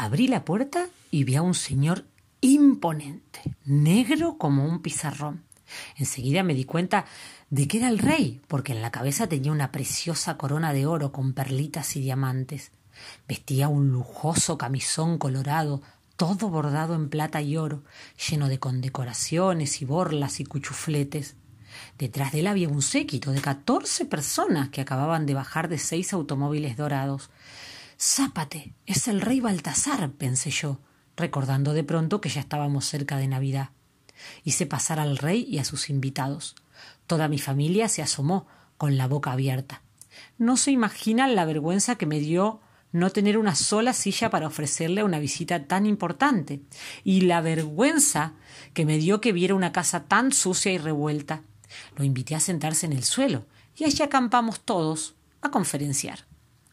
Abrí la puerta y vi a un señor imponente, negro como un pizarrón. Enseguida me di cuenta de que era el rey, porque en la cabeza tenía una preciosa corona de oro con perlitas y diamantes. Vestía un lujoso camisón colorado, todo bordado en plata y oro, lleno de condecoraciones y borlas y cuchufletes. Detrás de él había un séquito de 14 personas que acababan de bajar de 6 automóviles dorados. «Zápate, es el rey Baltasar», pensé yo, recordando de pronto que ya estábamos cerca de Navidad. Hice pasar al rey y a sus invitados. Toda mi familia se asomó, con la boca abierta. No se imaginan la vergüenza que me dio no tener una sola silla para ofrecerle una visita tan importante, y la vergüenza que me dio que viera una casa tan sucia y revuelta. Lo invité a sentarse en el suelo, y allí acampamos todos a conferenciar.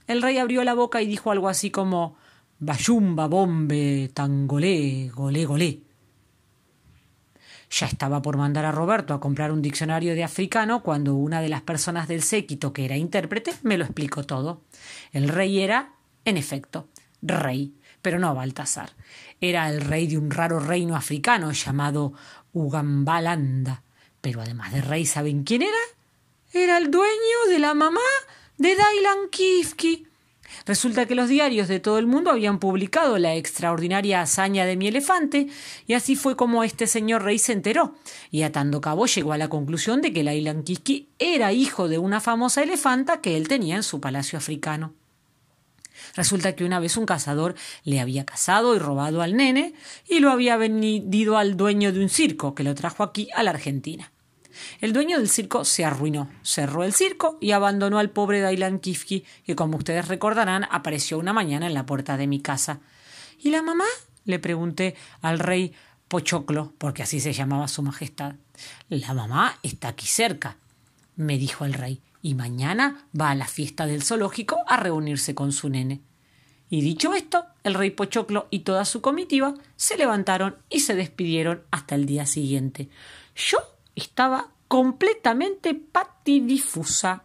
El rey abrió la boca y dijo algo así como «Bayumba, bombe, tangolé, golé, golé». Ya estaba por mandar a Roberto a comprar un diccionario de africano cuando una de las personas del séquito, que era intérprete, me lo explicó todo. El rey era, en efecto, rey, pero no Baltasar. Era el rey de un raro reino africano llamado Ugambalanda. Pero además de rey, ¿saben quién era? Era el dueño de la mamá de Dailan Kifki. Resulta que los diarios de todo el mundo habían publicado la extraordinaria hazaña de mi elefante, y así fue como este señor rey se enteró, y atando cabo llegó a la conclusión de que Dailan Kifki era hijo de una famosa elefanta que él tenía en su palacio africano. Resulta que una vez un cazador le había cazado y robado al nene, y lo había vendido al dueño de un circo que lo trajo aquí a la Argentina. El dueño del circo se arruinó, cerró el circo y abandonó al pobre Dailan Kifki, que como ustedes recordarán apareció una mañana en la puerta de mi casa. —¿Y la mamá? —le pregunté al rey Pochoclo, porque así se llamaba su majestad. —La mamá está aquí cerca —me dijo el rey—, y mañana va a la fiesta del zoológico a reunirse con su nene. Y dicho esto, el rey Pochoclo y toda su comitiva se levantaron y se despidieron hasta el día siguiente. Yo estaba completamente patidifusa.